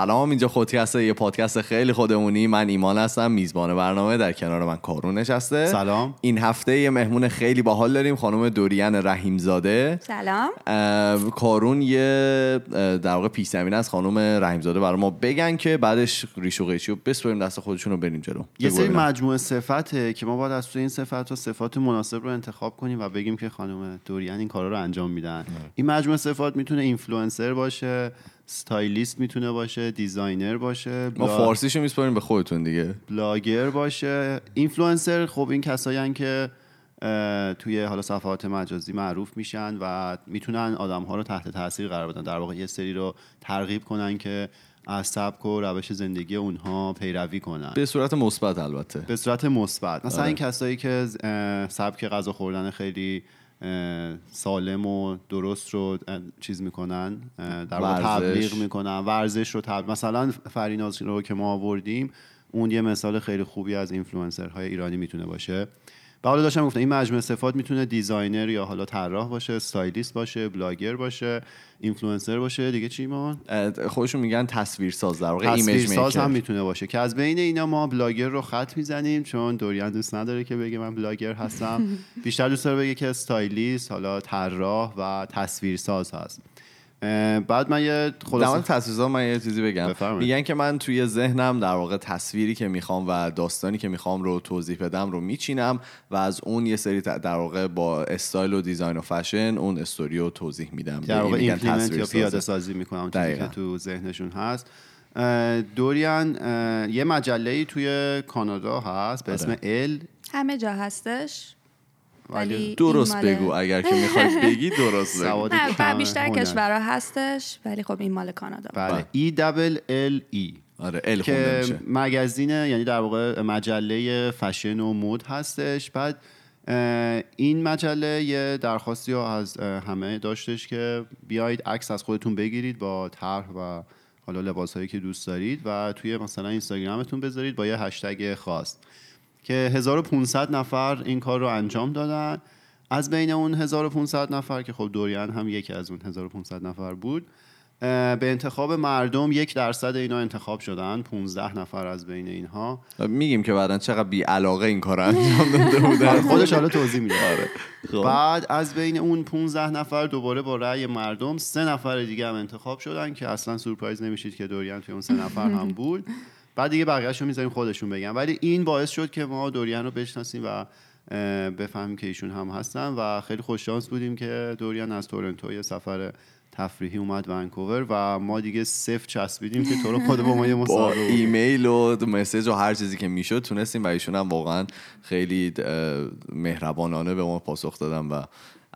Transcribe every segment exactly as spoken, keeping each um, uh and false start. سلام، اینجا خودکست، یه پادکست خیلی خودمونی. من ایمان هستم، میزبان برنامه. در کنار من کارون نشسته. سلام. این هفته یه مهمون خیلی باحال داریم، خانم دورین رحیمزاده. سلام. کارون یه در واقع پیش زمینه از خانم رحیمزاده برای ما بگن که بعدش ریش و قیچی رو بسپریم دست خودشون رو بریم جلو. یه سری مجموعه صفته که ما باید از توی این صفات و صفات مناسب رو انتخاب کنیم و بگیم که خانم دورین این کارا رو انجام میدن. این مجموعه صفات میتونه اینفلوئنسر باشه، استایلیست میتونه باشه، دیزاینر باشه، بلا... ما فارسیشو میسپاریم به خودتون دیگه، بلاگر باشه. اینفلوئنسر خب این کسایین که توی حالا صفحات مجازی معروف میشن و میتونن آدم‌ها رو تحت تاثیر قرار بدن، در واقع یه سری رو ترغیب کنن که از سبک و روش زندگی اونها پیروی کنن، به صورت مثبت. البته به صورت مثبت مثلا آه. این کسایی که سبک غذا خوردن خیلی سالم و درست رو چیز میکنن، در واقع تبلیغ میکنن، ورزش رو تبلیغ. مثلا فریناز رو که ما آوردیم، اون یه مثال خیلی خوبی از اینفلوئنسرهای ایرانی میتونه باشه. و حالا داشتم گفتم این مجموعه صفات میتونه دیزاینر یا حالا طراح باشه، استایلیست باشه، بلاگر باشه، اینفلوئنسر باشه. دیگه چی ایمان؟ خودشون میگن تصویرساز، در واقع ایمیج میکر. تصویرساز هم میتونه باشه که از بین اینا ما بلاگر رو خط میزنیم، چون دورین دوست نداره که بگه من بلاگر هستم. بیشتر دوست داره بگه که استایلیست، حالا طراح و تصویرساز هست. بعد من یه خلاصه تصویرها من یه چیزی بگم. میگن که من توی ذهنم در واقع تصویری که میخوام و داستانی که میخوام رو توضیح بدم رو میچینم و از اون یه سری در واقع با استایل و دیزاین و فشن اون استوری رو توضیح میدم، در واقع ایمپلیمنت یا پیاده سازی میکنم چیزی که تو ذهنشون هست. دورین یه مجله‌ای توی کانادا هست به اسم ال، همه جا هستش ولی درست بگو اگر که میخوای بگی درست بگو. نه بیشتر کشورها هستش ولی خب این مال کانادا. بله. ای دبل ال ای. آره ال خونده میشه. که مگزینه، یعنی در واقع مجله فشن و مود هستش. بعد این مجله یه درخواستی ها از همه داشتش که بیایید عکس از خودتون بگیرید با طرح و حالا لباسایی که دوست دارید و توی مثلا اینستاگرامتون بذارید با یه هشتگ خاص، که هزار و پانصد نفر این کار رو انجام دادن. از بین اون هزار و پانصد نفر که خب دورین هم یکی از اون هزار و پانصد نفر بود، به انتخاب مردم یک درصد اینا انتخاب شدن، پانزده نفر از بین اینها. میگیم که بعداً چقدر بی علاقه این کار انجام داده بودن. خودش حالا توضیح میده. بعد از بین اون پانزده نفر دوباره با رأی مردم سه نفر دیگه هم انتخاب شدن که اصلا سورپرایز نمیشید که دورین توی اون سه نفر هم بود. بعد دیگه بقیه‌اشو می‌ذاریم خودشون بگن، ولی این باعث شد که ما دورین رو بشناسیم و بفهمیم که ایشون هم هستن و خیلی خوش شانس بودیم که دورین از تورنتو یه سفر تفریحی اومد ونکوور و ما دیگه صفر چسبیدیم که تو رو خود با ما یه مصاحبه با ایمیل و مسیج و هر چیزی که میشد تونستیم و ایشون هم واقعا خیلی مهربانانه به ما پاسخ دادن و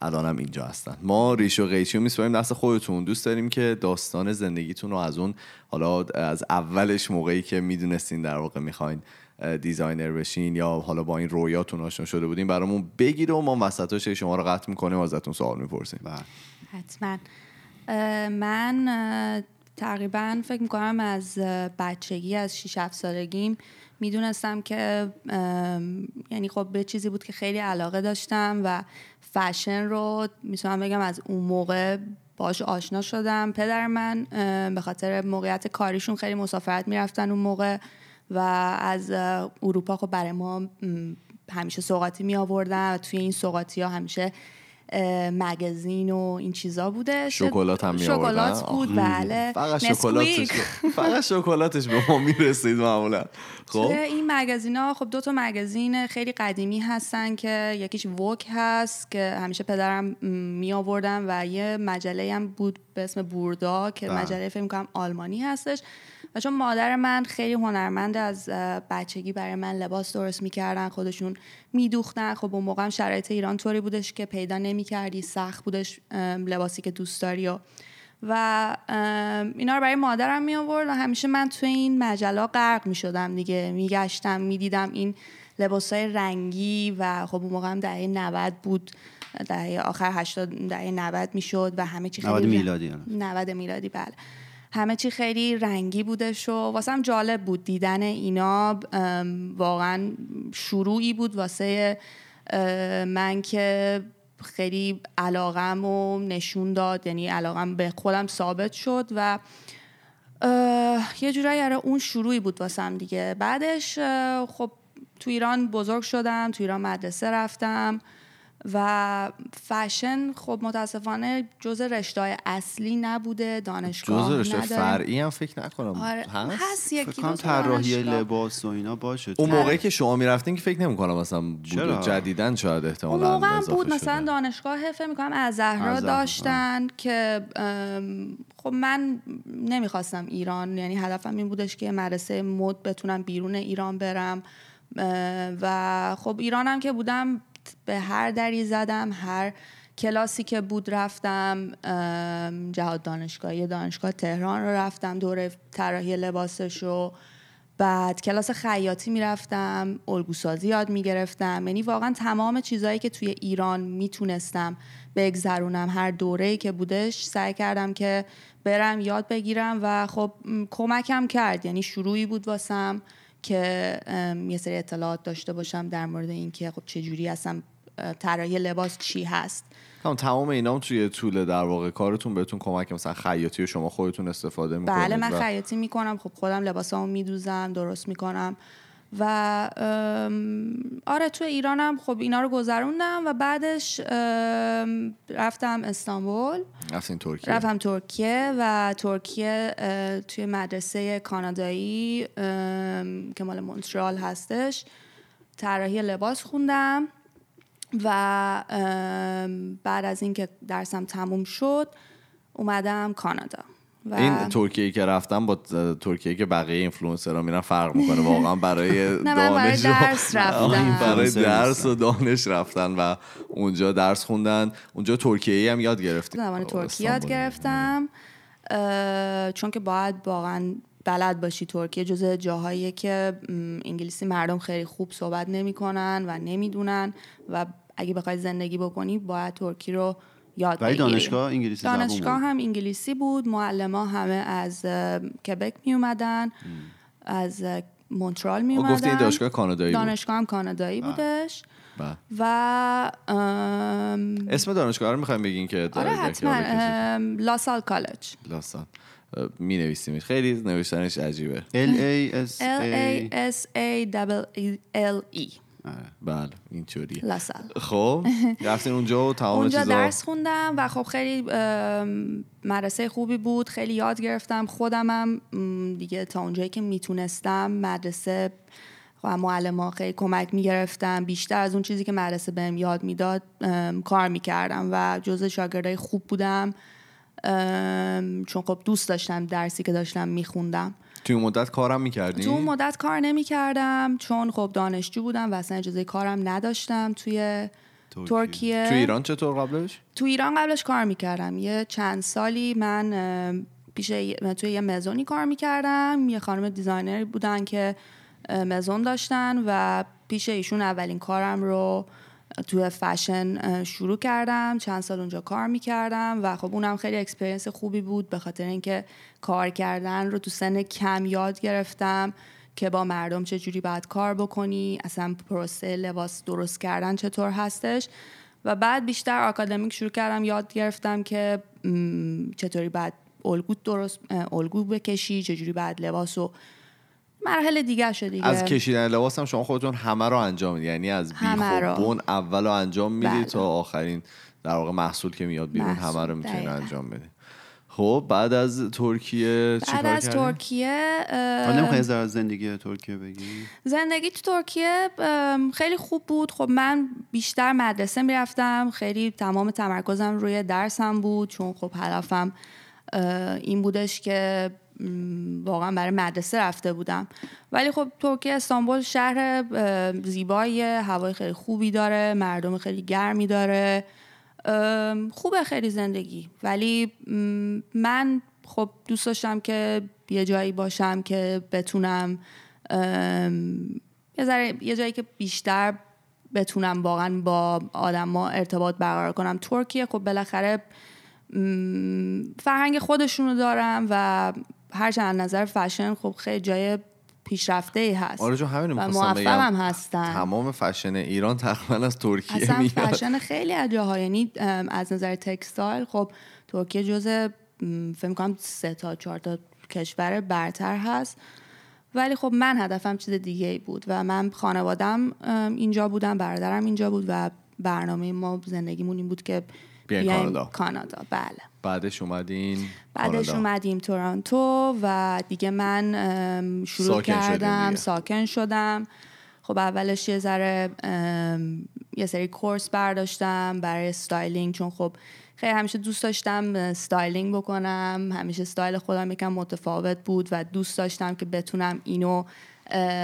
الانم اینجا هستن. ما ریش و قیچی رو میسپاریم دست خودتون. دوست داریم که داستان زندگیتون رو از اون حالا از اولش، موقعی که میدونستین در واقع میخواین دیزاینر بشین یا حالا با این رویاتون آشنا شده بودین، برامون بگید و ما وسطاش شما رو قطع میکنیم و ازتون سوال میپرسیم. حتما. من تقریبا فکر میکنم از بچگی، از شش هفت سالگیم میدونستم که یعنی خب به چیزی بود که خیلی علاقه داشتم و فشن رو میتونم بگم از اون موقع باش آشنا شدم. پدر من به خاطر موقعیت کاریشون خیلی مسافرت میرفتن اون موقع و از اروپا خب برای ما همیشه سوغاتی می آوردن و توی این سوغاتی ها همیشه مگزین و این چیزا بوده. شکلات هم می آوردن. شکلات بود. آه. بله. فقط شکلاتش فقط شکلاتش به ما میرسید معمولا. خب این مگزینا خب دو تا مگزین خیلی قدیمی هستن که یکیش ووک هست که همیشه پدرم می آوردن و یه مجله هم بود به اسم بوردا که آه. مجله فکر می‌کنم آلمانی هستش و چون مادر من خیلی هنرمند از بچگی برای من لباس درست می‌کردن، خودشون میدوختن. خب اون موقع هم شرایط ایران طوری بودش که پیدا نمی‌کردی، سخت بودش لباسی که دوست داری و و اینا رو برای مادرم می آورد و همیشه من توی این مجله غرق می شدم دیگه. می گشتم می دیدم این لباسای رنگی و خب اون موقع هم دهه نود بود، دهه آخر هشتاد، دهه نود می شد و همه چی خیلی میلادی نود میلادی بله همه چی خیلی رنگی بودش و واسه هم جالب بود دیدن اینا. واقعا شروعی بود واسه من که خیلی علاقم رو نشون داد، یعنی علاقم به خودم ثابت شد و یه جورایی آره اون شروعی بود واسم دیگه. بعدش خب تو ایران بزرگ شدم، تو ایران مدرسه رفتم و فشن خب متاسفانه جزء رشته‌های اصلی نبوده، دانشگاه جزء رشته فرعی هم فکر نکنم آره. هست, هست یکی دو طراحی لباس و اینا باشه. اون موقعی که شما میرفتین که فکر نمی‌کنم مثلا بود، جدیدن شاید احتمالاً اضافه شده. اون موقع بود مثلا دانشگاه فکر می‌کنم الزهرا داشتن آه. که خب من نمی‌خواستم ایران، یعنی هدفم این بودش که مدرسه مد بتونم بیرون ایران برم و خب ایرانم که بودم به هر دری زدم، هر کلاسی که بود رفتم، جهاد دانشگاهی دانشگاه تهران رو رفتم، دوره طراحی لباسشو، بعد کلاس خیاطی میرفتم، الگوسازی یاد میگرفتم، یعنی واقعا تمام چیزایی که توی ایران میتونستم بگذرونم هر دوره‌ای که بودش سعی کردم که برم یاد بگیرم و خب کمکم کرد، یعنی شروعی بود واسم که یه سری اطلاعات داشته باشم در مورد این که خب چه جوری اصلا طراحی لباس چی هست. هم تمام اینا توی طول در واقع کارتون بهتون کمک، مثلا خیاطی و شما خودتون استفاده می‌کنید؟ بله من خیاطی می‌کنم، خب خودم لباسامو میدوزم، درست می‌کنم و آره تو ایرانم خب اینا رو گذروندم و بعدش رفتم استانبول، رفتم ترکیه، رفتم ترکیه و ترکیه توی مدرسه کانادایی که مال مونترال هستش طراحی لباس خوندم و بعد از اینکه درسم تموم شد اومدم کانادا. این ترکیه که رفتم با ترکیه که بقیه اینفلوئنسرها میرن فرق میکنه واقعا. برای دانش و درس رفتن، برای درس و دانش رفتن و اونجا درس خوندن. اونجا ترکیه‌ای هم یاد گرفتیم، زبان ترکی یاد گرفتم چون که باید واقعا بلد باشی. ترکیه جزو جاهاییه که انگلیسی مردم خیلی خوب صحبت نمیکنن و نمیدونن و اگه بخوای زندگی بکنی باید ترکی رو یاد بگیری. دانشگاه انگلیسی زبون بود؟ دانشگاه هم انگلیسی بود، معلم‌ها همه از کبک می اومدن، از مونترال می اومدن. گفتین دانشگاه کانادایی بود؟ دانشگاه هم کانادایی با. بودش با. و ام... اسم دانشگاه رو می‌خوایم بگین که آره حتما ام... لاسال کالج. لاسال می نویسیم، خیلی نوشتنش عجیبه. L A S A L A S A L E بله این چوریه. LaSalle. خب رفتین اونجا و تمام اونجا چیزا درس خوندم و خب خیلی مدرسه خوبی بود، خیلی یاد گرفتم. خودمم دیگه تا اونجایی که میتونستم مدرسه و معلم‌ها خیلی کمک میگرفتم، بیشتر از اون چیزی که مدرسه بهم یاد میداد کار میکردم و جزو شاگردای خوب بودم چون خب دوست داشتم درسی که داشتم میخوندم. تو اون مدت کارم میکردی؟ تو اون مدت کار نمیکردم چون خب دانشجو بودم و اصلا اجازه کارم نداشتم توی ترکیه. ترکیه. تو ایران چطور قبلش؟ تو ایران قبلش کار میکردم یه چند سالی، من پیش توی یه مزونی کار میکردم، یه خانم دیزاینر بودن که مزون داشتن و پیش ایشون اولین کارم رو توی فشن شروع کردم. چند سال اونجا کار میکردم و خب اونم خیلی اکسپریانس خوبی بود به خاطر اینکه کار کردن رو تو سن کم یاد گرفتم که با مردم چجوری باید کار بکنی، اصلا پروسه لباس درست کردن چطور هستش. و بعد بیشتر آکادمیک شروع کردم، یاد گرفتم که چطوری باید الگو درست الگو بکشی، چجوری باید لباس رو مرحله دیگه شد دیگه. از کشیدن لباس هم شما خودتون همه رو انجام میدید، یعنی از بیخوبون اول رو انجام میدید تا آخرین در واقع محصول که میاد بیرون همه رو میتونید انجام بدید. خب بعد از ترکیه چی کار کردید؟ بعد از ترکیه حالا میخوایی از زندگی ترکیه بگی؟ زندگی تو ترکیه خیلی خوب بود. خب من بیشتر مدرسه میرفتم، خیلی تمام تمرکزم روی درسم بود چون خب هدفم این بودش که واقعا برای مدرسه رفته بودم. ولی خب ترکیه استانبول شهر زیباییه، هوای خیلی خوبی داره، مردم خیلی گرمی داره، خوبه خیلی زندگی. ولی من خب دوست داشتم که یه جایی باشم که بتونم یه جایی که بیشتر بتونم واقعا با آدم‌ها ارتباط برقرار کنم. ترکیه خب بالاخره فرهنگ خودشونو دارم و هرچند نظر فشن خب خیلی جای پیشرفته‌ای هست. آره جو همینو می‌خواستم بگم. موفقم هستن. تمام فشن ایران تقریبا از ترکیه اصلا میاد. اصلا فشن خیلی از جاها، یعنی از نظر تکستایل خب ترکیه جزء فکر می‌کنم سه تا چهار تا کشور برتر هست، ولی خب من هدفم چیز دیگه بود و من خانوادم اینجا بودم، برادرم اینجا بود و برنامه ما زندگیمون این بود که بیایم کانادا. کانادا بله. بعدش اومدین بعدش کانادا. اومدیم تورنتو و دیگه من شروع ساکن کردم ساکن شدم. خب اولش یه ذره یه سری کورس برداشتم برای استایلینگ، چون خب خیلی همیشه دوست داشتم استایلینگ بکنم، همیشه استایل خودم یکم متفاوت بود و دوست داشتم که بتونم اینو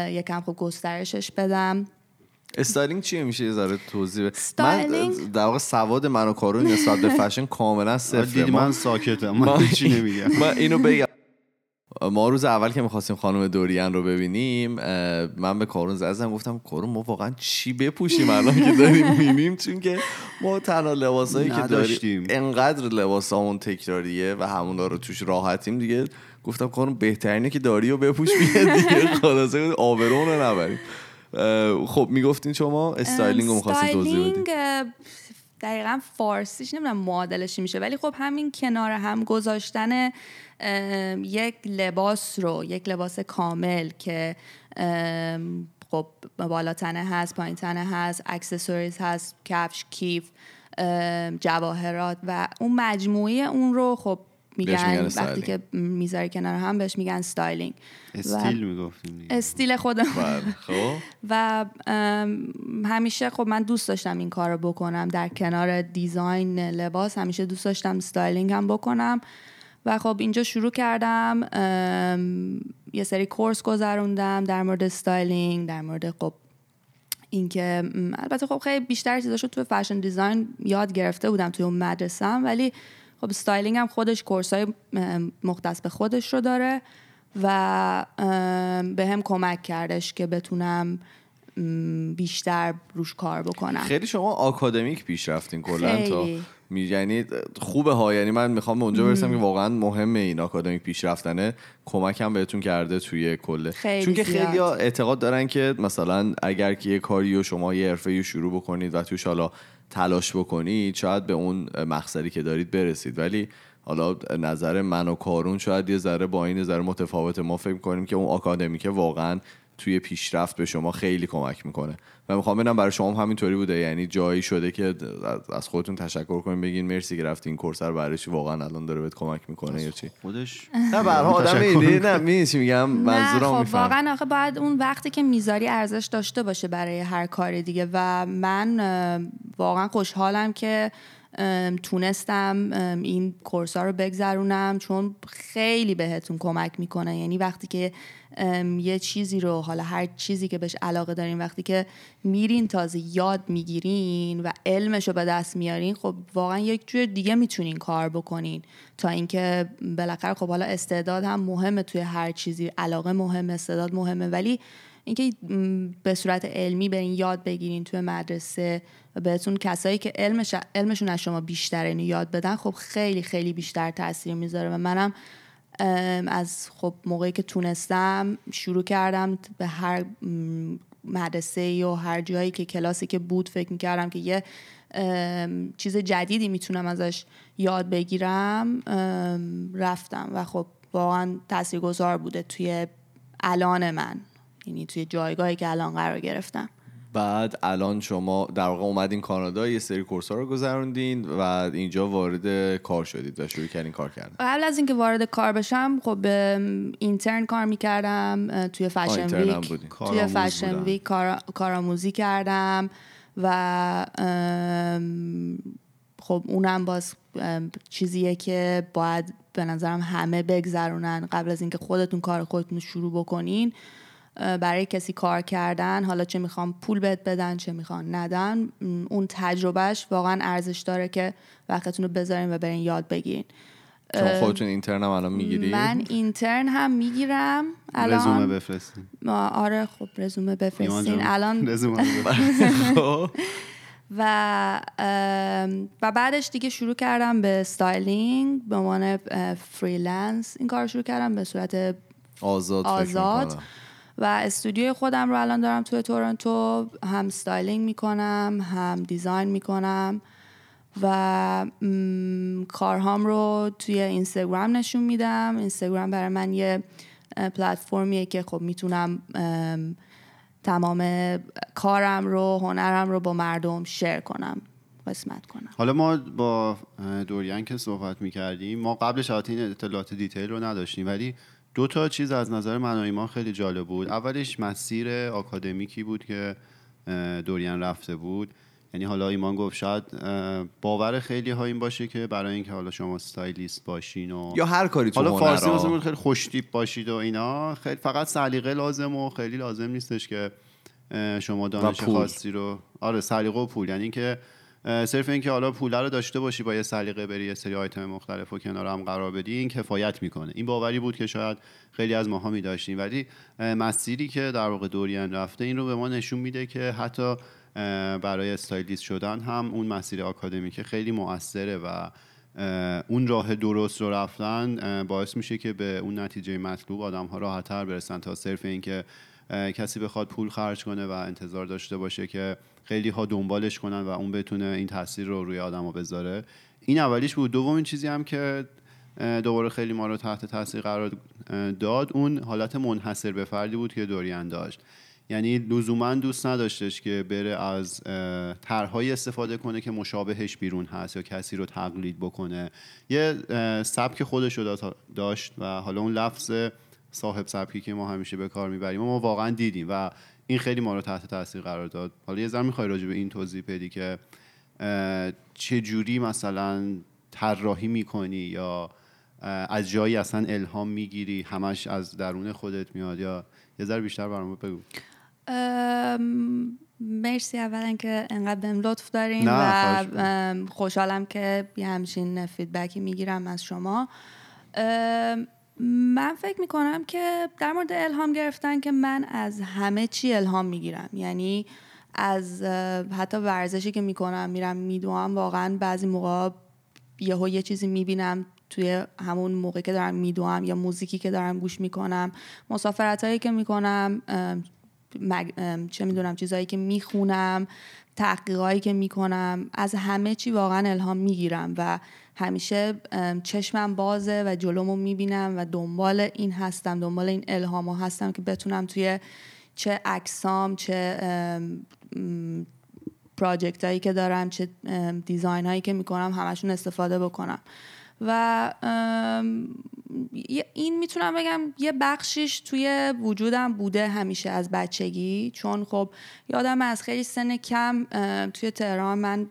یکم خب گسترشش بدم. استایلینگ چیه میشه یه ذره توضیح بده؟ من در واقع سواد من و کارون نسبت به فشن کاملا صفره. دیدی من ساکتم، من چی نمیگم. من اینو بگم، ما روز اول که میخواستیم خانم دورین رو ببینیم، من به کارون زدم گفتم کارون ما واقعا چی بپوشیم الان که داریم میبینیم، چون که ما تنها لباسایی که داریم انقدر لباسامون تکراریه و همونا رو توش راحتیم دیگه. گفتم کارون بهترینه که داری و بپوش بیاد دیگه، خلاصه آبرون رو نبریم. خب میگفتین شما استایلینگ رو میخواستین توضیح بدین. دقیقا فارسیش نمیدونم معادلش میشه، ولی خب همین کنار هم گذاشتن یک لباس رو، یک لباس کامل که خب بالاتنه هست، پایینتنه هست، اکسسوریز هست، کفش، کیف، جواهرات و اون مجموعه اون رو خب میگن وقتی که میذاری کنار هم بهش میگن استایلینگ. استیل میگفتیم، استیل خودم. خب و همیشه خب من دوست داشتم این کار رو بکنم، در کنار دیزاین لباس همیشه دوست داشتم استایلینگ هم بکنم و خب اینجا شروع کردم. یه سری کورس گذروندم در مورد استایلینگ، در مورد خب اینکه البته خب خیلی بیشتر چیزاشو تو فشن دیزاین یاد گرفته بودم توی اون مدرسه‌ام، ولی خب استایلینگ هم خودش کورسای مختص به خودش رو داره و به هم کمک کردش که بتونم بیشتر روش کار بکنم. خیلی شما آکادمیک پیش رفتین کلا تا، یعنی خوبه ها، یعنی من میخوام به اونجا برسم که واقعا مهمه این آکادمیک پیش رفتنه، کمکم بهتون کرده توی کله. چون که خیلی ها اعتقاد دارن که مثلا اگر که یه کاریو شما یه حرفه‌ای شروع بکنید و توش حالا تلاش بکنید شاید به اون مقصدی که دارید برسید، ولی حالا نظر من و کارون شاید یه ذره با این ذره متفاوت. ما فکر می‌کنیم که اون آکادمیک واقعا توی پیشرفت به شما خیلی کمک میکنه و میخوام ببینم برای شما هم همینطوری بوده، یعنی جایی شده که از خودتون تشکر کنین بگین مرسی که رفتین این کورس رو برای چی واقعا الان داره بهت کمک میکنه یا چی خودش؟ نه به هر حال آدم اینه، نه میدونی چی میگم، منظورم خب میفهم. واقعا آخه باید اون وقتی که میذاری ارزش داشته باشه برای هر کار دیگه و من واقعا خوشحالم که تونستم این کورس‌ها رو بگذرونم، چون خیلی بهتون کمک میکنه. یعنی وقتی که یه چیزی رو، حالا هر چیزی که بهش علاقه دارین، وقتی که میرین تازه یاد میگیرین و علمش رو به دست میارین، خب واقعا یک جور دیگه میتونین کار بکنین. تا اینکه بالاخره خب حالا استعداد هم مهمه توی هر چیزی، علاقه مهمه، استعداد مهمه، ولی اینکه به صورت علمی برین یاد بگیرین توی مدرسه و بهتون کسایی که علمش علمشون از شما بیشتره اینو یاد بدن، خب خیلی خیلی بیشتر تاثیر میذاره. و منم از خب موقعی که تونستم شروع کردم به هر مدرسه یا هر جایی که کلاسی که بود فکر میکردم که یه چیز جدیدی میتونم ازش یاد بگیرم رفتم و خب واقعا تاثیرگذار بوده توی الان من، یعنی توی جایگاهی که الان قرار گرفتم. بعد الان شما در واقع اومدین کانادا، یه سری کورس‌ها رو گذروندین و اینجا وارد کار شدید و شروع کردین کار کردن. قبل از اینکه وارد کار بشم خب اینترن کار می‌کردم توی فشن ویک، توی فشن ویک کارآموزی کردم و خب اونم باز چیزیه که باید به نظرم همه بگذرونن قبل از اینکه خودتون کار خودتون شروع بکنین. برای کسی کار کردن، حالا چه میخوام پول بهت بدن چه میخوام ندن، اون تجربهش واقعا ارزش داره که وقتتون رو بذارین و برین یاد بگیرین. شما خودتون اینترن هم الان میگیرید؟ من اینترن هم میگیرم الان. رزومه بفرستین. آره خب رزومه بفرستین الان. رزومه بفرستین. و و بعدش دیگه شروع کردم به استایلینگ به عنوان فریلنس. این کار شروع کردم به صورت آزاد آزاد و استودیوی خودم رو الان دارم توی تورنتو، هم استایلینگ میکنم هم دیزاین میکنم و م... کارهام رو توی اینستاگرام نشون میدم. اینستاگرام برای من یه پلتفرمیه که خب میتونم تمام کارم رو، هنرم رو با مردم شیر کنم، قسمت کنم. حالا ما با دوریان که صحبت میکردیم، ما قبلش البته این اطلاعات دیتیل رو نداشتیم، ولی دو تا چیز از نظر من و ایمان خیلی جالب بود. اولش مسیر آکادمیکی بود که دوریان رفته بود، یعنی حالا ایمان گفت شاید باور خیلی ها این باشه که برای اینکه حالا شما استایلیست باشین و یا هر کاری تو هنر، حالا فارسی لازم خیلی خوشتیپ باشید و اینا، خیلی فقط سلیقه لازم و خیلی لازم نیستش که شما دانش خاصی رو، آره سلیقه و پول، یعنی که صرف اینکه حالا پول رو داشته باشی با یه سلیقه بری یه سری آیتم مختلفو کنار هم قرار بدی، این کفایت میکنه. این باوری بود که شاید خیلی از ماها می‌داشتیم، ولی مسیری که در واقع دوریان رفته این رو به ما نشون میده که حتی برای استایلیست شدن هم اون مسیر آکادمیک خیلی مؤثره و اون راه درست رو رفتن باعث میشه که به اون نتیجه مطلوب آدم‌ها راحت‌تر برسن تا صرف اینکه کسی بخواد پول خرج کنه و انتظار داشته باشه که خیلی ها دنبالش کنن و اون بتونه این تاثیر رو روی آدم‌ها بذاره. این اولیش بود. دومین چیزی هم که دوباره خیلی ما رو تحت تاثیر قرار داد اون حالت منحصر به فردی بود که دوریان داشت، یعنی لزوما دوست نداشتش که بره از طرح‌های استفاده کنه که مشابهش بیرون هست یا کسی رو تقلید بکنه، یه سبک خودش رو داشت و حالا اون لفظ صاحب سبکی که ما همیشه به کار میبریم ما واقعا دیدیم و این خیلی ما رو تحت تاثیر قرار داد. حالا یه ذره می‌خوای راجع به این توضیح بدی که چه جوری مثلا طراحی می‌کنی یا از جایی اصلا الهام می‌گیری، همش از درون خودت میاد، یا یه ذره بیشتر برام بگو. مرسی اولا که انقدر بهم لطف دارین و خوشحالم که همچین فیدبکی میگیرم از شما. من فکر میکنم که در مورد الهام گرفتن که من از همه چی الهام میگیرم، یعنی از حتی ورزشی که میکنم، میرم میدوام، واقعا بعضی موقع یهو یه چیزی میبینم توی همون موقع که دارم میدوام، یا موزیکی که دارم گوش میکنم، مسافرتایی که میکنم، مگ... چه میدونم چیزایی که میخونم، تحقیقایی که میکنم، از همه چی واقعا الهام میگیرم و همیشه چشمم بازه و جلومو میبینم و دنبال این هستم، دنبال این الهامو هستم که بتونم توی چه اقسام، چه پروژکتایی که دارم، چه دیزاین هایی که میکنم، همشون استفاده بکنم. و این میتونم بگم یه بخشیش توی وجودم بوده همیشه از بچگی، چون خب یادم از خیلی سن کم توی تهران من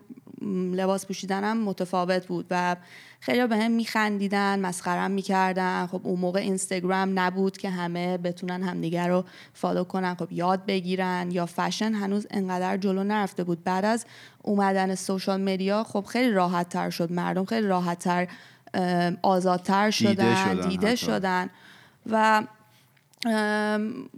لباس پوشیدنم متفاوت بود و خیلی به هم میخندیدن، مسخرم میکردن. خب اون موقع اینستاگرام نبود که همه بتونن همدیگر رو فالو کنن، خب یاد بگیرن، یا فشن هنوز انقدر جلو نرفته بود. بعد از اومدن سوشال مدیا خب خیلی راحت تر شد، مردم خیلی راحت تر، آزادتر شدن، دیده شدن, دیده شدن. و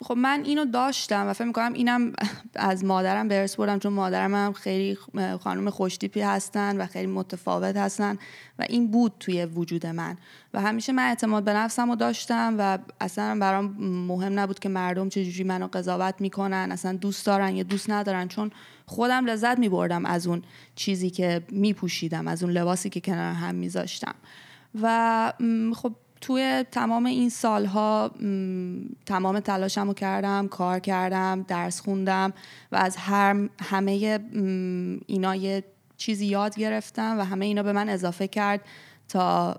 خب من اینو داشتم و فکر می‌کنم اینم از مادرم به ارث بردم، چون مادرم هم خیلی خانم خوشتیپی هستن و خیلی متفاوت هستن و این بود توی وجود من و همیشه من اعتماد به نفسم رو داشتم و اصلا برام مهم نبود که مردم چجوری منو قضاوت میکنن، اصلا دوست دارن یا دوست ندارن، چون خودم لذت میبردم از اون چیزی که میپوشیدم، از اون لباسی که کنار هم میذاشتم. و خب توی تمام این سالها تمام تلاشم رو کردم، کار کردم، درس خوندم و از هر همه اینا یه چیزی یاد گرفتم و همه اینا به من اضافه کرد تا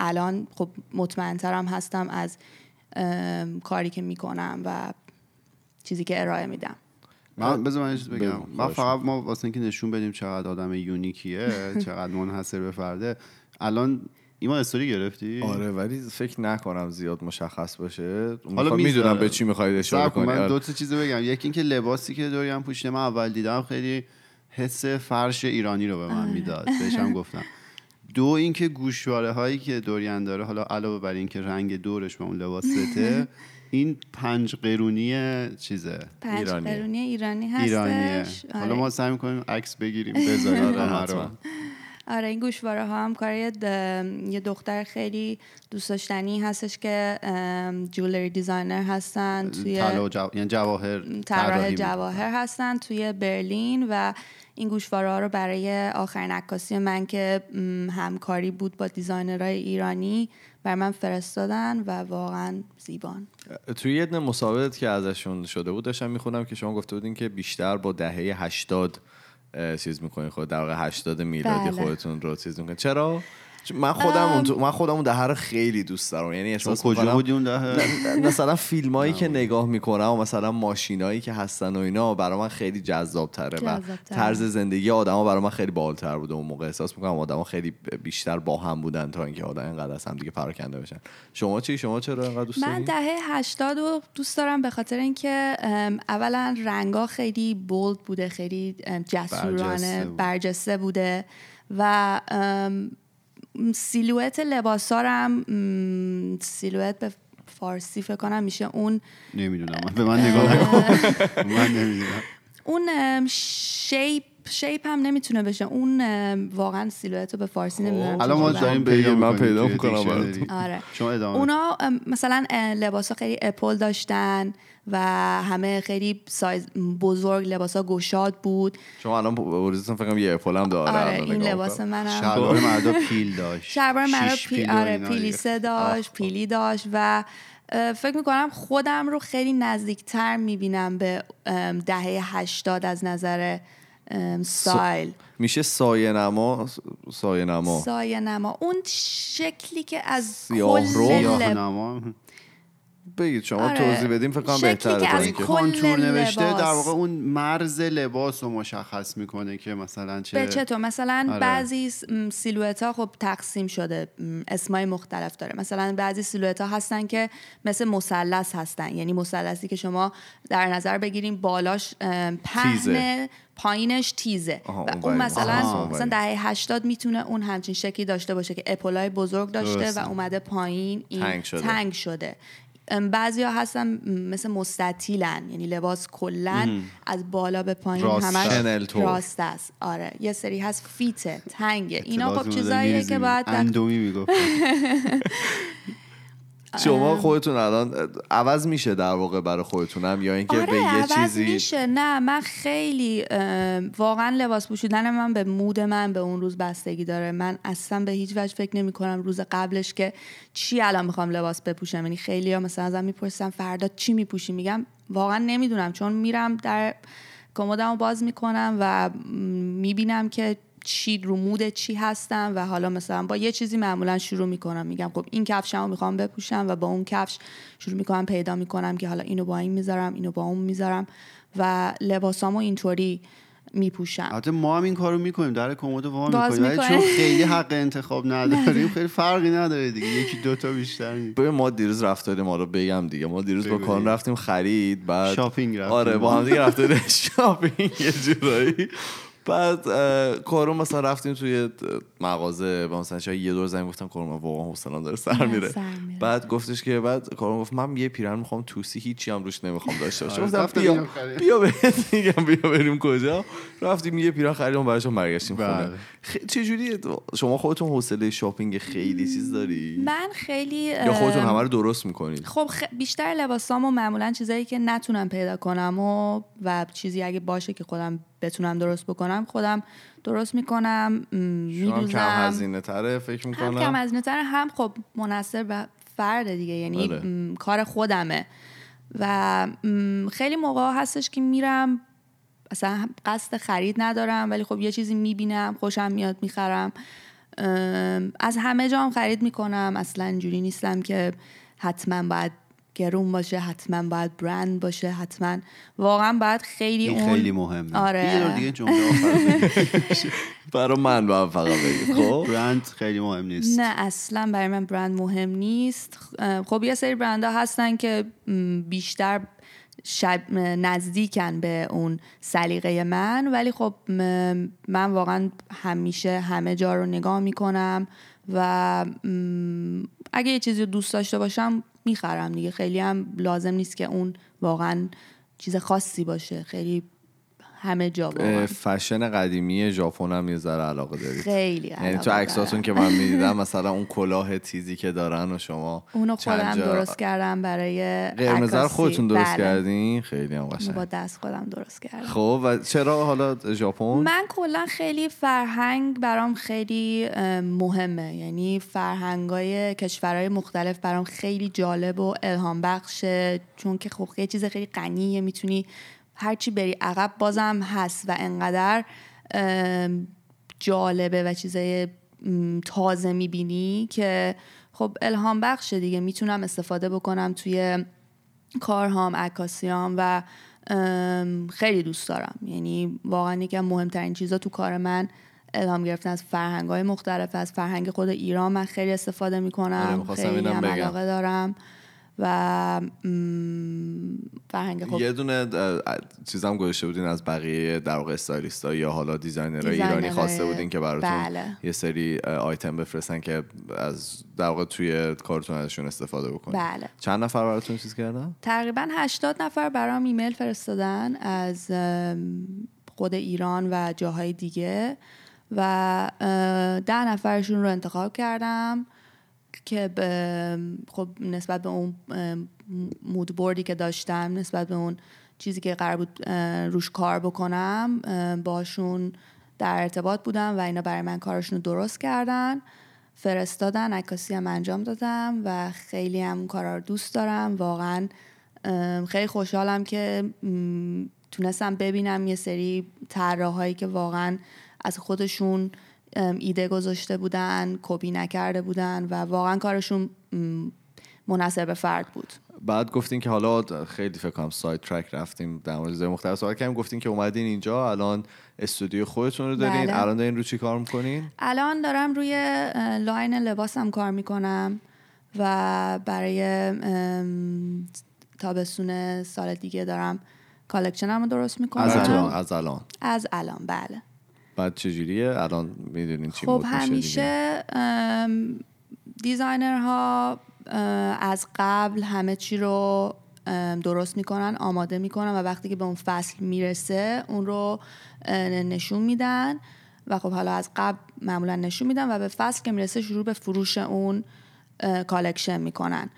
الان خب مطمئن‌ترم هستم از کاری که میکنم و چیزی که ارائه میدم. من بذار من چیز بگم. من فقط ما واسه اینکه نشون بدیم چقدر آدم یونیکیه، چقدر منحصر به فرده. الان ایمان استوری گرفتی؟ آره ولی فکر نکنم زیاد مشخص باشه. حالا میدونم به چی میخواید اشاره کنی. من دو تا چیز بگم. یکی اینکه لباسی که دوریان پوشیده من اول دیدم خیلی حس فرش ایرانی رو به من میداد، بهش هم گفتم. دو اینکه گوشواره هایی که دوریان داره، حالا علاوه بر اینکه رنگ دورش با اون لباسته، این پنج قرونی چیزه، پنج ایرانی، قرونی ایرانی هستش. ایرانیه. حالا ما سعی می‌کنیم عکس بگیریم بذاریم رو. آره این گوشواره ها هم کار یه دختر خیلی دوست داشتنی هستش که جولری دیزاینر هستن توی طلا و جو... یعنی جواهر، طراح جواهر هستن توی برلین و این گوشواره‌ها رو برای آخرین عکاسی من که همکاری بود با دیزاینرهای ایرانی بر من فرستادن و واقعا زیبان. توی یه مسابقه که ازشون شده بود داشتم میخونم که شما گفته بودین که بیشتر با دهه هشتاد چیز میکنین، خود در واقع هشتاد میلادی خودتون رو چیز میکنین. چرا؟ من خودم اون تو... من خودم اون دهه رو خیلی دوست دارم، یعنی احساس کجا بودی اون دهه؟ مثلا فیلمایی که نگاه میکنم و مثلا ماشینایی که هستن و اینا برای من خیلی جذاب تره و طرز زندگی آدما برای من خیلی بالاتر بوده اون موقع. احساس میکنم آدما خیلی بیشتر با هم بودن تا اینکه آدم اینقدر از هم دیگه پراکنده بشن. شما چی؟ شما چرا اینقدر دوست دارید؟ من دهه هشتاد رو دوست دارم به خاطر اینکه اولا رنگا خیلی بولد بوده، خیلی جسورانه برجسته بوده و سیلوئت لباسارم، سیلوئت به فارسی فکر کنم میشه اون، نمیدونم به من نگاه کن من نمیدونم اون شیپ شیپ هم نمیتونه بشه اون، واقعا سیلوئت رو به فارسی نمیدونم الان ما داریم بگیم من پیدا میکنم براتون. آره اونا مثلا لباسا خیلی اپل داشتن و همه خیلی سایز بزرگ، لباسا گشاد بود. شما الان اوریزتون فکر کنم یه اپل هم داره. آره این لباس منم شلوار مردا پیل داشت، شلوار مردا پیل، آره پیلیسه داشت، پیلی داشت و فکر میکنم خودم رو خیلی نزدیکتر میبینم به دهه هشتاد از نظر سایل. میشه سایه نما، سایه نما، سایه نما، اون شکلی که از کل نما بگید شما. آره. توضیح بدیم فکر کنم بهتره. که از کانتور نوشته در واقع اون مرز لباس رو مشخص میکنه که مثلا چه به چطور مثلا. آره. بعضی سیلوئت ها خب تقسیم شده، اسمای مختلف داره. مثلا بعضی سیلوئت ها هستن که مثل مثلث هستن، یعنی مثلثی که شما در نظر بگیریم بالاش پهنه پایینش تیزه و اون, اون مثلا مثلا دهه هشتاد میتونه اون همچین شکلی داشته باشه که اپولای بزرگ داشته. درست. و اومده پایین این تنگ شده, تنگ شده. بعضی ها هستن مثل مستطیلن، یعنی لباس کلن از بالا به پایین همش راست است. آره یه سری هست فیته، تنگه. اینا خب چیزاییه که باید اندومی میگفت. شما خودتون الان عوض میشه در واقع برای خودتونم یا اینکه آره به یه عوض چیزی میشه؟ نه من خیلی واقعا لباس پوشیدن من به مود من به اون روز بستگی داره. من اصلا به هیچ وجه فکر نمی کنم روز قبلش که چی الان میخوام لباس بپوشم. یعنی خیلی ها مثلا ازم میپرسن فردا چی میپوشی، میگم واقعا نمیدونم، چون میرم در کمدمو باز میکنم و میبینم که چی رو موده چی هستم و حالا مثلا با یه چیزی معمولا شروع میکنم، میگم خب این کفشمو میخوام بپوشم و با اون کفش شروع میکنم پیدا میکنم که حالا اینو با این میذارم، اینو با اون میذارم و لباسامو اینطوری میپوشم. البته ما هم این کارو میکنیم، در کمد وا میکنیم ولی چون خیلی حق انتخاب نداریم خیلی فرقی نداره دیگه، یکی دو تا بیشتر نیست. ببین ما دیروز رفتیم، ما رو بگم دیگه، ما دیروز با کارون رفتیم خرید، بعد شاپینگ رفتیم. آره با هم دیگه رفتیم شاپینگ یه جورایی. بعد کارون مثلا رفتیم توی مغازه و مثلا شاید یه دور زنگ گفتم کارون من واقعا حوصله‌ام داره سر میره. بعد گفتش که بعد کارون گفت من یه پیرهن میخوام توسی هیچی هم روش نمیخوام داشته باشه. گفتم بیا بیا بهت میگم بیا بریم کجا. رفتیم یه پیرهن خریدیم براشون برگشتیم خونه. چه جوریه؟ شما خودتون حوصله شاپینگ خیلی چیز داری؟ من خیلی یا خودتون همه رو درست میکنید؟ خب بیشتر لباسامو معمولا چیزایی که نتونم پیدا کنم و و چیزی اگه باشه که خودم بتونم درست بکنم خودم درست میکنم، میدوزم. کم هزینه تره فکر میکنم، هم کم هزینه تره هم خب منحصر به فرد دیگه، یعنی م... کار خودمه و م... خیلی موقع هستش که میرم اصلا قصد خرید ندارم ولی خب یه چیزی میبینم خوشم میاد میخرم. از همه جام خرید میکنم، اصلا اینجوری نیستم که حتما باید گرون باشه، حتما باید برند باشه، حتما واقعا باید خیلی اون خیلی مهمه. آره یه دور دیگه جمله آخر برای من باید فقط بگید خب برند خیلی مهم نیست. نه اصلا برای من برند مهم نیست. خب یه سری برندها هستن که بیشتر شب نزدیکن به اون سلیقه من ولی خب من واقعا همیشه همه جا رو نگاه میکنم و اگه یه چیزی رو دوست داشته باشم میخرم دیگه. خیلی هم لازم نیست که اون واقعا چیز خاصی باشه، خیلی همه جا با فشن قدیمی ژاپن هم یه ذره علاقه دارید. خیلی علاقه. یعنی تو عکساتون که من می‌دیدم مثلا اون کلاه تیزی که دارن و شما اونو خودم جا... درست کردم برای عکاسی. قرمز رو خودتون درست بله. کردین؟ خیلی هم قشنگ. با دست خودم درست کردم. خب و چرا حالا ژاپن؟ من کلا خیلی فرهنگ برام خیلی مهمه. یعنی فرهنگای کشورهای مختلف برام خیلی جالب و الهام بخشه، چون که خب یه چیز خیلی غنیه، میتونی هرچی بری عقب بازم هست و انقدر جالبه و چیزای تازه میبینی که خب الهام بخشه دیگه، میتونم استفاده بکنم توی کارهام، عکاسیام و خیلی دوست دارم. یعنی واقعا یکی از مهمترین چیزا تو کار من الهام گرفتن از فرهنگ‌های مختلف، از فرهنگ خود ایران من خیلی استفاده میکنم، خیلی هم علاقه دارم و فرهنگ خود. یه دونه چیزام گذاشته بودین از بقیه در واقع استایلیست‌ها یا حالا دیزاینرهای ایرانی خواسته بودین که براتون بله. یه سری آیتم بفرستن که از در واقع توی کارتون ازشون استفاده بکنید. بله. چند نفر براتون چیز کردن؟ تقریباً هشتاد نفر برام ایمیل فرستادن از خود ایران و جاهای دیگه و ده نفرشون رو انتخاب کردم که خب نسبت به اون مود بوردی که داشتم، نسبت به اون چیزی که قرار بود روش کار بکنم، باشون در ارتباط بودم و اینا برای من کارشون رو درست کردن، فرستادن، عکاسی هم انجام دادم و خیلی هم کارا رو دوست دارم. واقعا خیلی خوشحالم که تونستم ببینم یه سری طراحایی که واقعا از خودشون ایده گذاشته بودن، کپی نکرده بودن و واقعا کارشون منحصر به فرد بود. بعد گفتین که حالا خیلی فکر کنم ساید ترک رفتیم، در مورد چیزای مختلف صحبت کردیم، گفتین که اومدین اینجا الان استودیو خودتون رو دارین. بله. الان دارین رو چی کار میکنین؟ الان دارم روی لاین لباسم کار میکنم و برای تابستون سال دیگه دارم کالکشنم رو درست میکنم. از الان؟ از الان, از الان بله. بعد چجوریه؟ الان میدونین چی بود؟ خب همیشه دیزاینرها از قبل همه چی رو درست میکنن، آماده میکنن و وقتی که به اون فصل میرسه اون رو نشون میدن و خب حالا از قبل معمولا نشون میدن و به فصل که میرسه شروع به فروش اون کالکشن میکنن.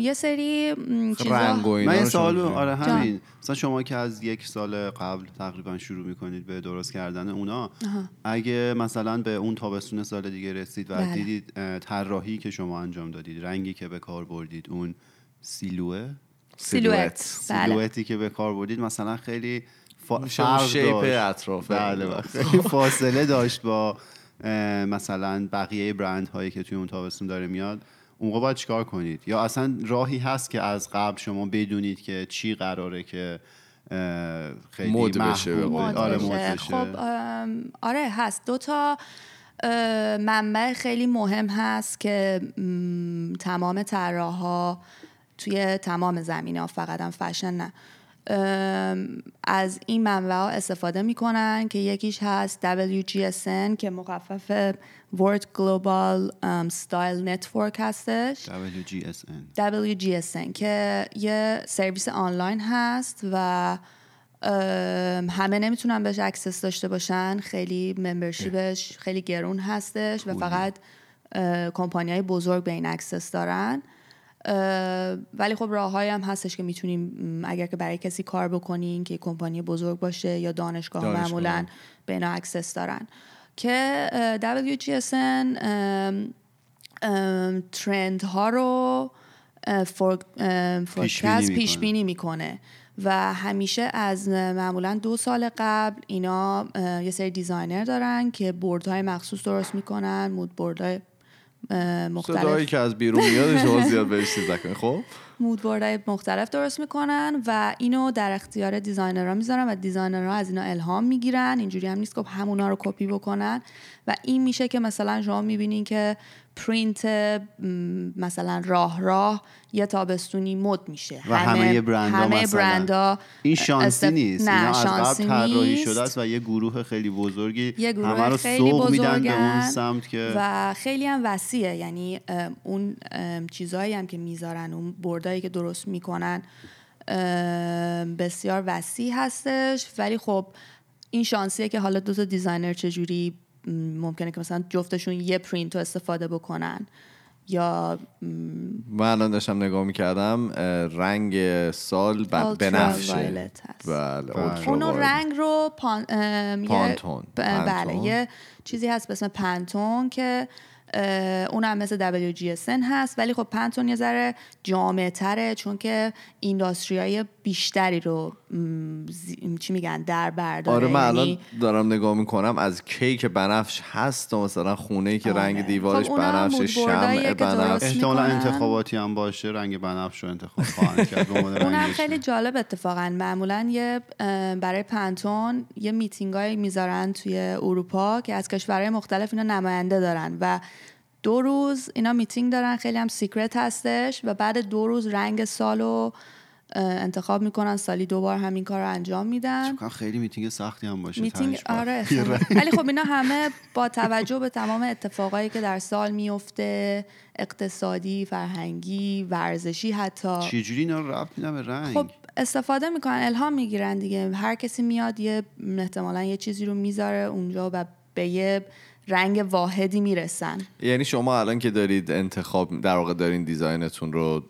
یه سری چیزا من یه سوالو آره همین مثلا شما که از یک سال قبل تقریبا شروع میکنید به درست کردن اونا، اگه مثلا به اون تابستون سال دیگه رسید و بله. دیدید طراحی که شما انجام دادید، رنگی که به کار بردید، اون سیلوئت سیلوئت سیلوئتی که به کار بردید مثلا خیلی فرق شیپ اطراف بله خیلی فاصله داشت با مثلا بقیه برند هایی که توی اون تابستون داره میاد، اونقا باید چیکار کنید؟ یا اصلا راهی هست که از قبل شما بدونید که چی قراره که خیلی مود بشه؟ مود آره مود بشه. خب آره هست، دو تا منبع خیلی مهم هست که تمام طراحا توی تمام زمینه‌ها، فقط هم فشن نه، از این منبع‌ها استفاده میکنن که یکیش هست دبلیو جی اس ان که مخفف World Global Style Network هستش. دبلیو جی اس ان دبلیو جی اس ان که یه سرویس آنلاین هست و همه نمیتونن بهش اکسس داشته باشن، خیلی ممبرشیپش خیلی گرون هستش و فقط کمپانی‌های بزرگ به این اکسس دارن. ولی خب راه‌هایی هم هستش که میتونیم اگر که برای کسی کار بکنین که کمپانی بزرگ باشه یا دانشگاه, دانشگاه. معمولا به اینا اکسس دارن که دبلیو جی اس ان ترندها رو فورکست پیش بینی میکنه و همیشه از معمولا دو سال قبل اینا یه سری دیزاینر دارن که بوردهای مخصوص درست میکنن، مود بوردهای مختلف، صدایی که از بیرون میاد شما زیاد بهش چیز نکنید. خب مودبوردهای مختلف درست میکنن و اینو در اختیار دیزاینرها میذارن و دیزاینرها از اینا الهام میگیرن. اینجوری هم نیست که همونا رو کپی بکنن و این میشه که مثلا شما میبینین که پرینت مثلا راه راه یه تابستونی مد میشه و همه, همه برندها همه مثلا برندا این شانسی استف... نیست، اینا از قبل طراحی شده است و یه گروه خیلی بزرگی یه گروه همه رو سوق میدن به اون سمت که و خیلی هم وسیعه. یعنی اون چیزایی هم که میذارن، اون بردایی که درست میکنن بسیار وسیع هستش. ولی خب این شانسیه که حالا دو تا دیزاینر چجوری ممکنه که مثلا جفتشون یه پرینت رو استفاده بکنن. یا من الان داشتم نگاه میکردم رنگ سال بنفشه، بله، اون رنگ رو پان... پانتون ب... بله یه چیزی هست به اسم پانتون که اونم مثل دبلیو جی اس ان هست، ولی خب پانتون یه ذره جامع تره چون که اینداستریای بیشتری رو زی... چی میگن در برداره. آره من الان دارم نگاه میکنم از کیک بنفش هست و مثلا خونه‌ای که آره. رنگ دیوارش خب بنفش، شمع بنفش، احتمالا انتخاباتی هم باشه رنگ بنفش رو انتخاب خواهند کرد. اونم خیلی جالب اتفاقا. معمولا یه برای پانتون یه میتینگای میذارن توی اروپا که از کشورهای مختلف اینا نماینده دارن و دو روز اینا میتینگ دارن، خیلی هم سیکرت هستش و بعد دو روز رنگ سالو انتخاب میکنن. سالی دوبار همین کار رو انجام میدن. چون خیلی میتینگ سختی هم باشه میتینگ، آره. ولی خب اینا همه با توجه به تمام اتفاقایی که در سال میفته، اقتصادی، فرهنگی، ورزشی، حتی چجوری اینا رو ربط میدن به رنگ؟ خب استفاده میکنن، الهام میگیرن دیگه. هر کسی میاد یه احتمالاً یه چیزی رو میذاره اونجا و به یه رنگ واحدی میرسن. یعنی شما الان که دارید انتخاب در واقع دارین دیزاینتون رو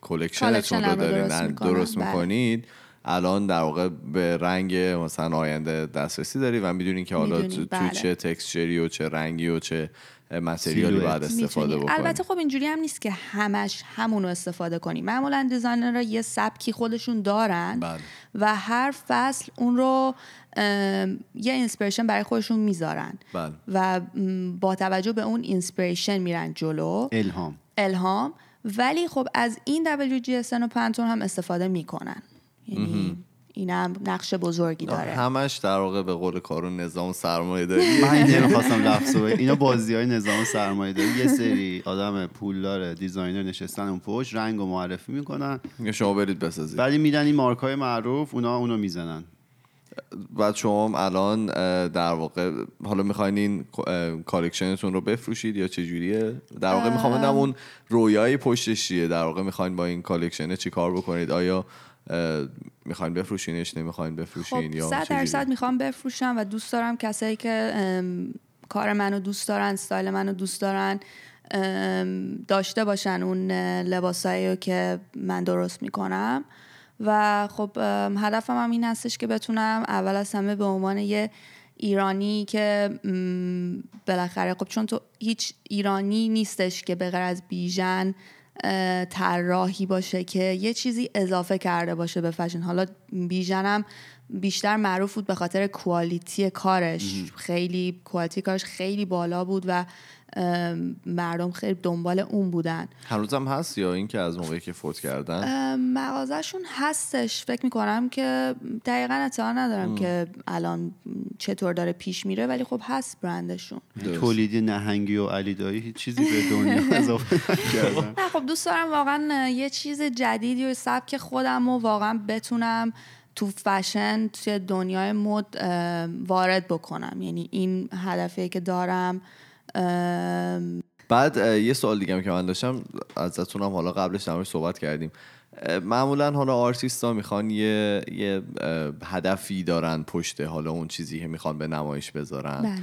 کالکشنتون رو دارین درست, درست میکنید، الان در واقع به رنگ مثلا آینده دسترسی دارید و میدونین که حالا می تو, تو چه تکسچری و چه رنگی و چه متریالی باید استفاده بکنید. البته خب اینجوری هم نیست که همش همون رو استفاده کنیم. معمولا دیزاینرها یه سبکی خودشون دارن بله. و هر فصل اون رو یه اینسپیریشن برای خودشون میذارن بله. و با توجه به اون اینسپیریشن میرن جلو. الهام الهام ولی خب از این دبلیو جی اس ان و پانتون هم استفاده میکنن، یعنی اینم نقش بزرگی داره. همش در واقع به قول کارون نظام سرمایه داری. من نمی‌خواستم لفظو بگم. اینا بازی‌های نظام سرمایه داری. یه سری آدم پولدار دیزاینر نشستن اون پشت رنگو معرفی میکنن، میگه شما برید بسازید. ولی میدن این مارکای معروف اونا اونو میزنن. بعد شما الان در واقع حالا میخواین این کالکشنتون رو بفروشید یا چه جوریه؟ در واقع میخوام بدونم اون رویای پشتش چیه؟ در واقع میخواین با این کالکشن چیکار بکنید؟ آیا میخواین بفروشینش، نمیخواین بفروشین؟ خب یا صد درصد میخوام بفروشم و دوست دارم کسایی که کار منو دوست دارن، استایل منو دوست دارن داشته باشن اون لباسایی که من درست میکنم. و خب هدفم هم این هستش که بتونم اول از همه به عنوان یه ایرانی که بالاخره خب چون تو هیچ ایرانی نیستش که به غیر از بیژن طراحی باشه که یه چیزی اضافه کرده باشه به فشن. حالا بیژن هم بیشتر معروف بود به خاطر کوالیتی کارش، خیلی کوالیتی کارش خیلی بالا بود و مردم خیلی دنبال اون بودن. هنوز هم هست یا این که از موقعی که فوت کردن مغازه‌شون هستش؟ فکر میکنم که دقیقاً اطلاع ندارم ام. که الان چطور داره پیش میره، ولی خب هست برندشون. تولیدی نهنگی و علیدایی هیچ چیزی به دنیا اضافه نکردن. نه خب دوست دارم واقعاً یه چیز جدیدی و سبک خودم رو واقعاً بتونم تو فشن، توی دنیای مد وارد بکنم. یعنی این هدفی که دارم. بعد یه سوال دیگه هم که من داشتم ازتون، هم حالا قبلش نمارش صحبت کردیم، معمولا حالا آرتیست ها میخوان یه, یه هدفی دارن پشته، حالا اون چیزی که میخوان به نمایش بذارن بله.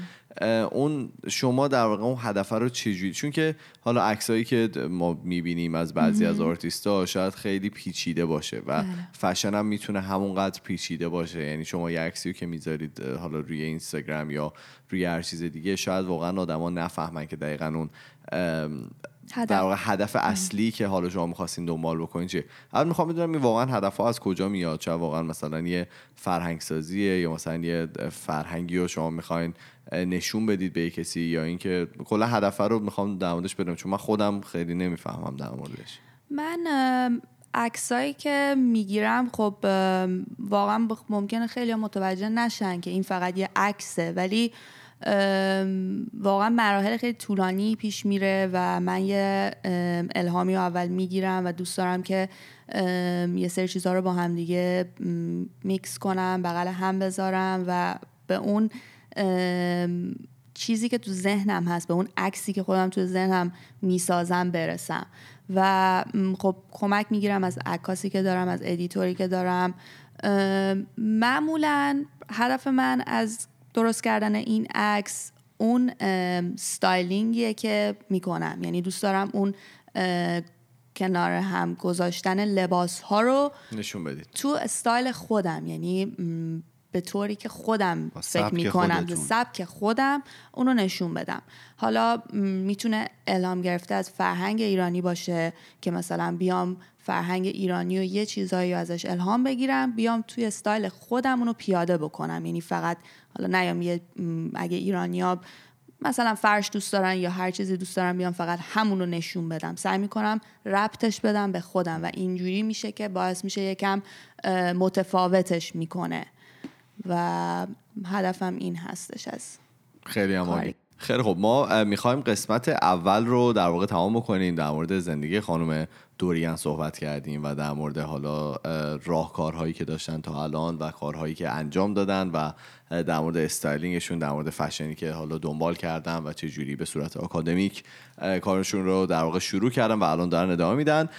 اون شما در واقع اون هدف رو چجوری؟ چون که حالا عکسایی که ما میبینیم از بعضی از آرتیست‌ها شاید خیلی پیچیده باشه و فشن هم میتونه همونقدر پیچیده باشه. یعنی شما یه عکسی که میذارید حالا روی اینستاگرام یا روی هر چیز دیگه، شاید واقعا آدما نفهمن که دقیقاً اون در واقع هدف اصلی که حالا شما می‌خواستین دنبال بکنین چیه. الان می‌خوام بدونم این واقعا هدف‌ها از کجا میاد؟ چه واقعا مثلا یه فرهنگ سازیه یا مثلا یه فرهنگی رو شما می‌خواین نشون بدید به کسی، یا اینکه کلا هدف رو می‌خوام در موردش بدونم، چون من خودم خیلی نمی‌فهمم در موردش. من عکسایی که میگیرم خب واقعا ممکنه خیلی متوجه نشن که این فقط یه عکسه، ولی واقعا مراحل خیلی طولانی پیش میره و من یه الهامی رو اول میگیرم و دوست دارم که یه سری چیزها رو با هم دیگه میکس کنم، بغل هم بذارم و به اون چیزی که تو ذهنم هست، به اون عکسی که خودم تو ذهنم میسازم برسم. و خب کمک میگیرم از عکاسی که دارم، از ادیتوری که دارم. معمولاً هدف من از درست کردن این عکس اون ستایلینگیه که میکنم، یعنی دوست دارم اون کنار هم گذاشتن لباس ها رو نشون بدید تو استایل خودم، یعنی به طوری که خودم فکر میکنم تو سبک خودم اونو نشون بدم. حالا میتونه الهام گرفته از فرهنگ ایرانی باشه که مثلا بیام فرهنگ ایرانی و یه چیزایی ازش الهام بگیرم، بیام توی استایل خودم اونو پیاده بکنم. یعنی فقط حالا نیام یه اگه ایرانی‌ها مثلا فرش دوست دارن یا هر چیزی دوست دارن بیام فقط همون رو نشون بدم، سعی میکنم ربطش بدم به خودم و اینجوری میشه که باعث میشه یکم متفاوتش میکنه و هدفم این هستش از خیلی عالی. خیلی خب، ما میخوایم قسمت اول رو در واقع تمام بکنیم. در مورد زندگی خانم دورین صحبت کردیم و در مورد حالا راهکارهایی که داشتن تا الان و کارهایی که انجام دادن و در مورد استایلینگشون، در مورد فشنی که حالا دنبال کردن و چه جوری به صورت آکادمیک کارشون رو در واقع شروع کردن و الان دارن ادامه میدن.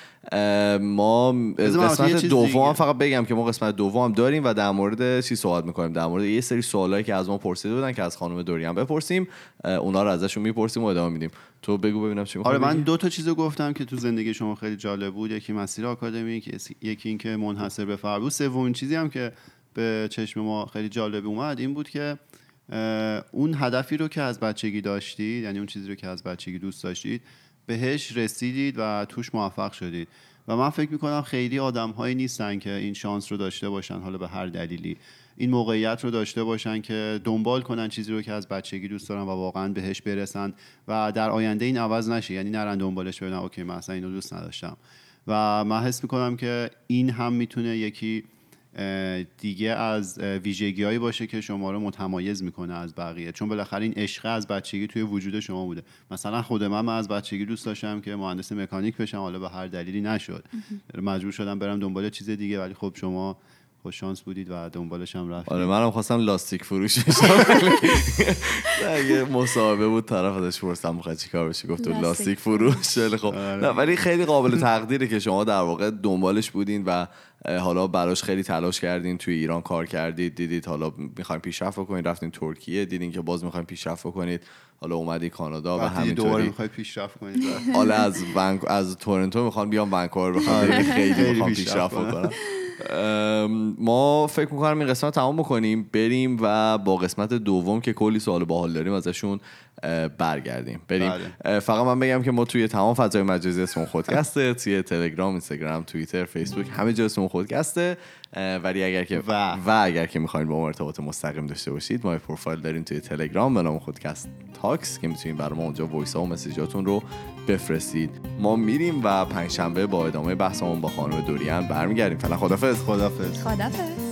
ما قسمت دوم فقط بگم که ما قسمت دوم داریم و در مورد چی صحبت میکنیم؟ در مورد یه سری سوالایی که از ما پرسیده بودن که از خانم دورین بپرسیم، اونا رو ازشون میپرسیم و ادامه میدیم. تو بگو ببینم چی می‌خوای. آره، من دو تا چیزو گفتم که تو زندگی شما خیلی جالب بود، یکی مسیر آکادمیک، یکی این که منحصر به فرد بود. سومین چیزی هم که به چشم ما خیلی جالب اومد این بود که اون هدفی رو که از بچگی داشتید، یعنی اون چیزی رو که از بچگی دوست داشتید، بهش رسیدید و توش موفق شدید. و من فکر می‌کنم خیلی آدم‌هایی نیستن که این شانس رو داشته باشن، حالا به هر دلیلی این موقعیت رو داشته باشن که دنبال کنن چیزی رو که از بچگی دوست دارن و واقعا بهش برسن و در آینده این عوض نشه، یعنی نرن دنبالش برن اوکی من اصلا اینو دوست نداشتم. و من حس می‌کنم که این هم میتونه یکی دیگه از ویژگی‌هایی باشه که شما رو متمایز می‌کنه از بقیه، چون بالاخره این عشق از بچگی توی وجود شما بوده. مثلا خود من, من از بچگی دوست داشتم که مهندس مکانیک بشم، حالا به هر دلیلی نشد، مجبور شدم برم دنبال چیز دیگه، ولی خب شما شانس بودید و دنبالش هم رفتید. آره، منم خواستم لاستیک فروش بشم. یه مصاحبه بود طرف ازش پرسیدم می‌خوای چیکار بشی، گفت لاستیک فروش. خب نه، ولی خیلی قابل تقدیره که شما در واقع دنبالش بودین و حالا براش خیلی تلاش کردین، توی ایران کار کردید، دیدید حالا می‌خواید پیشرفت بکنید، رفتین ترکیه، دیدین که باز می‌خواید پیشرفت بکنید، حالا اومدی کانادا و همینطوری دوباره می‌خواید پیشرفت کنید. حالا از ونک... از تورنتو می‌خوام بیام ونکوور بخوام، خیلی می‌خوام پیشرفت کنم. ما فکر میکنم این قسمت تمام بکنیم، بریم و با قسمت دوم که کلی سوال باحال داریم ازشون برگردیم. بریم. بله. فقط من بگم که ما توی تمام فضای مجازی اسمون خودکسته، توی تلگرام، اینستاگرام، توییتر، فیسبوک، همه جا اسمون خودکسته. ولی اگر که و, و اگر که میخواین با ما ارتباط مستقیم داشته باشید، ما یه پروفایل داریم توی تلگرام به نام خودکست تاکس که میتونید برام اونجا وایس ها و مسیجاتون رو بفرستید. ما میریم و پنجشنبه با ادامه بحثمون با خانم دورین برمیگردیم. فعلا خدافظ. خدافظ. خدافظ.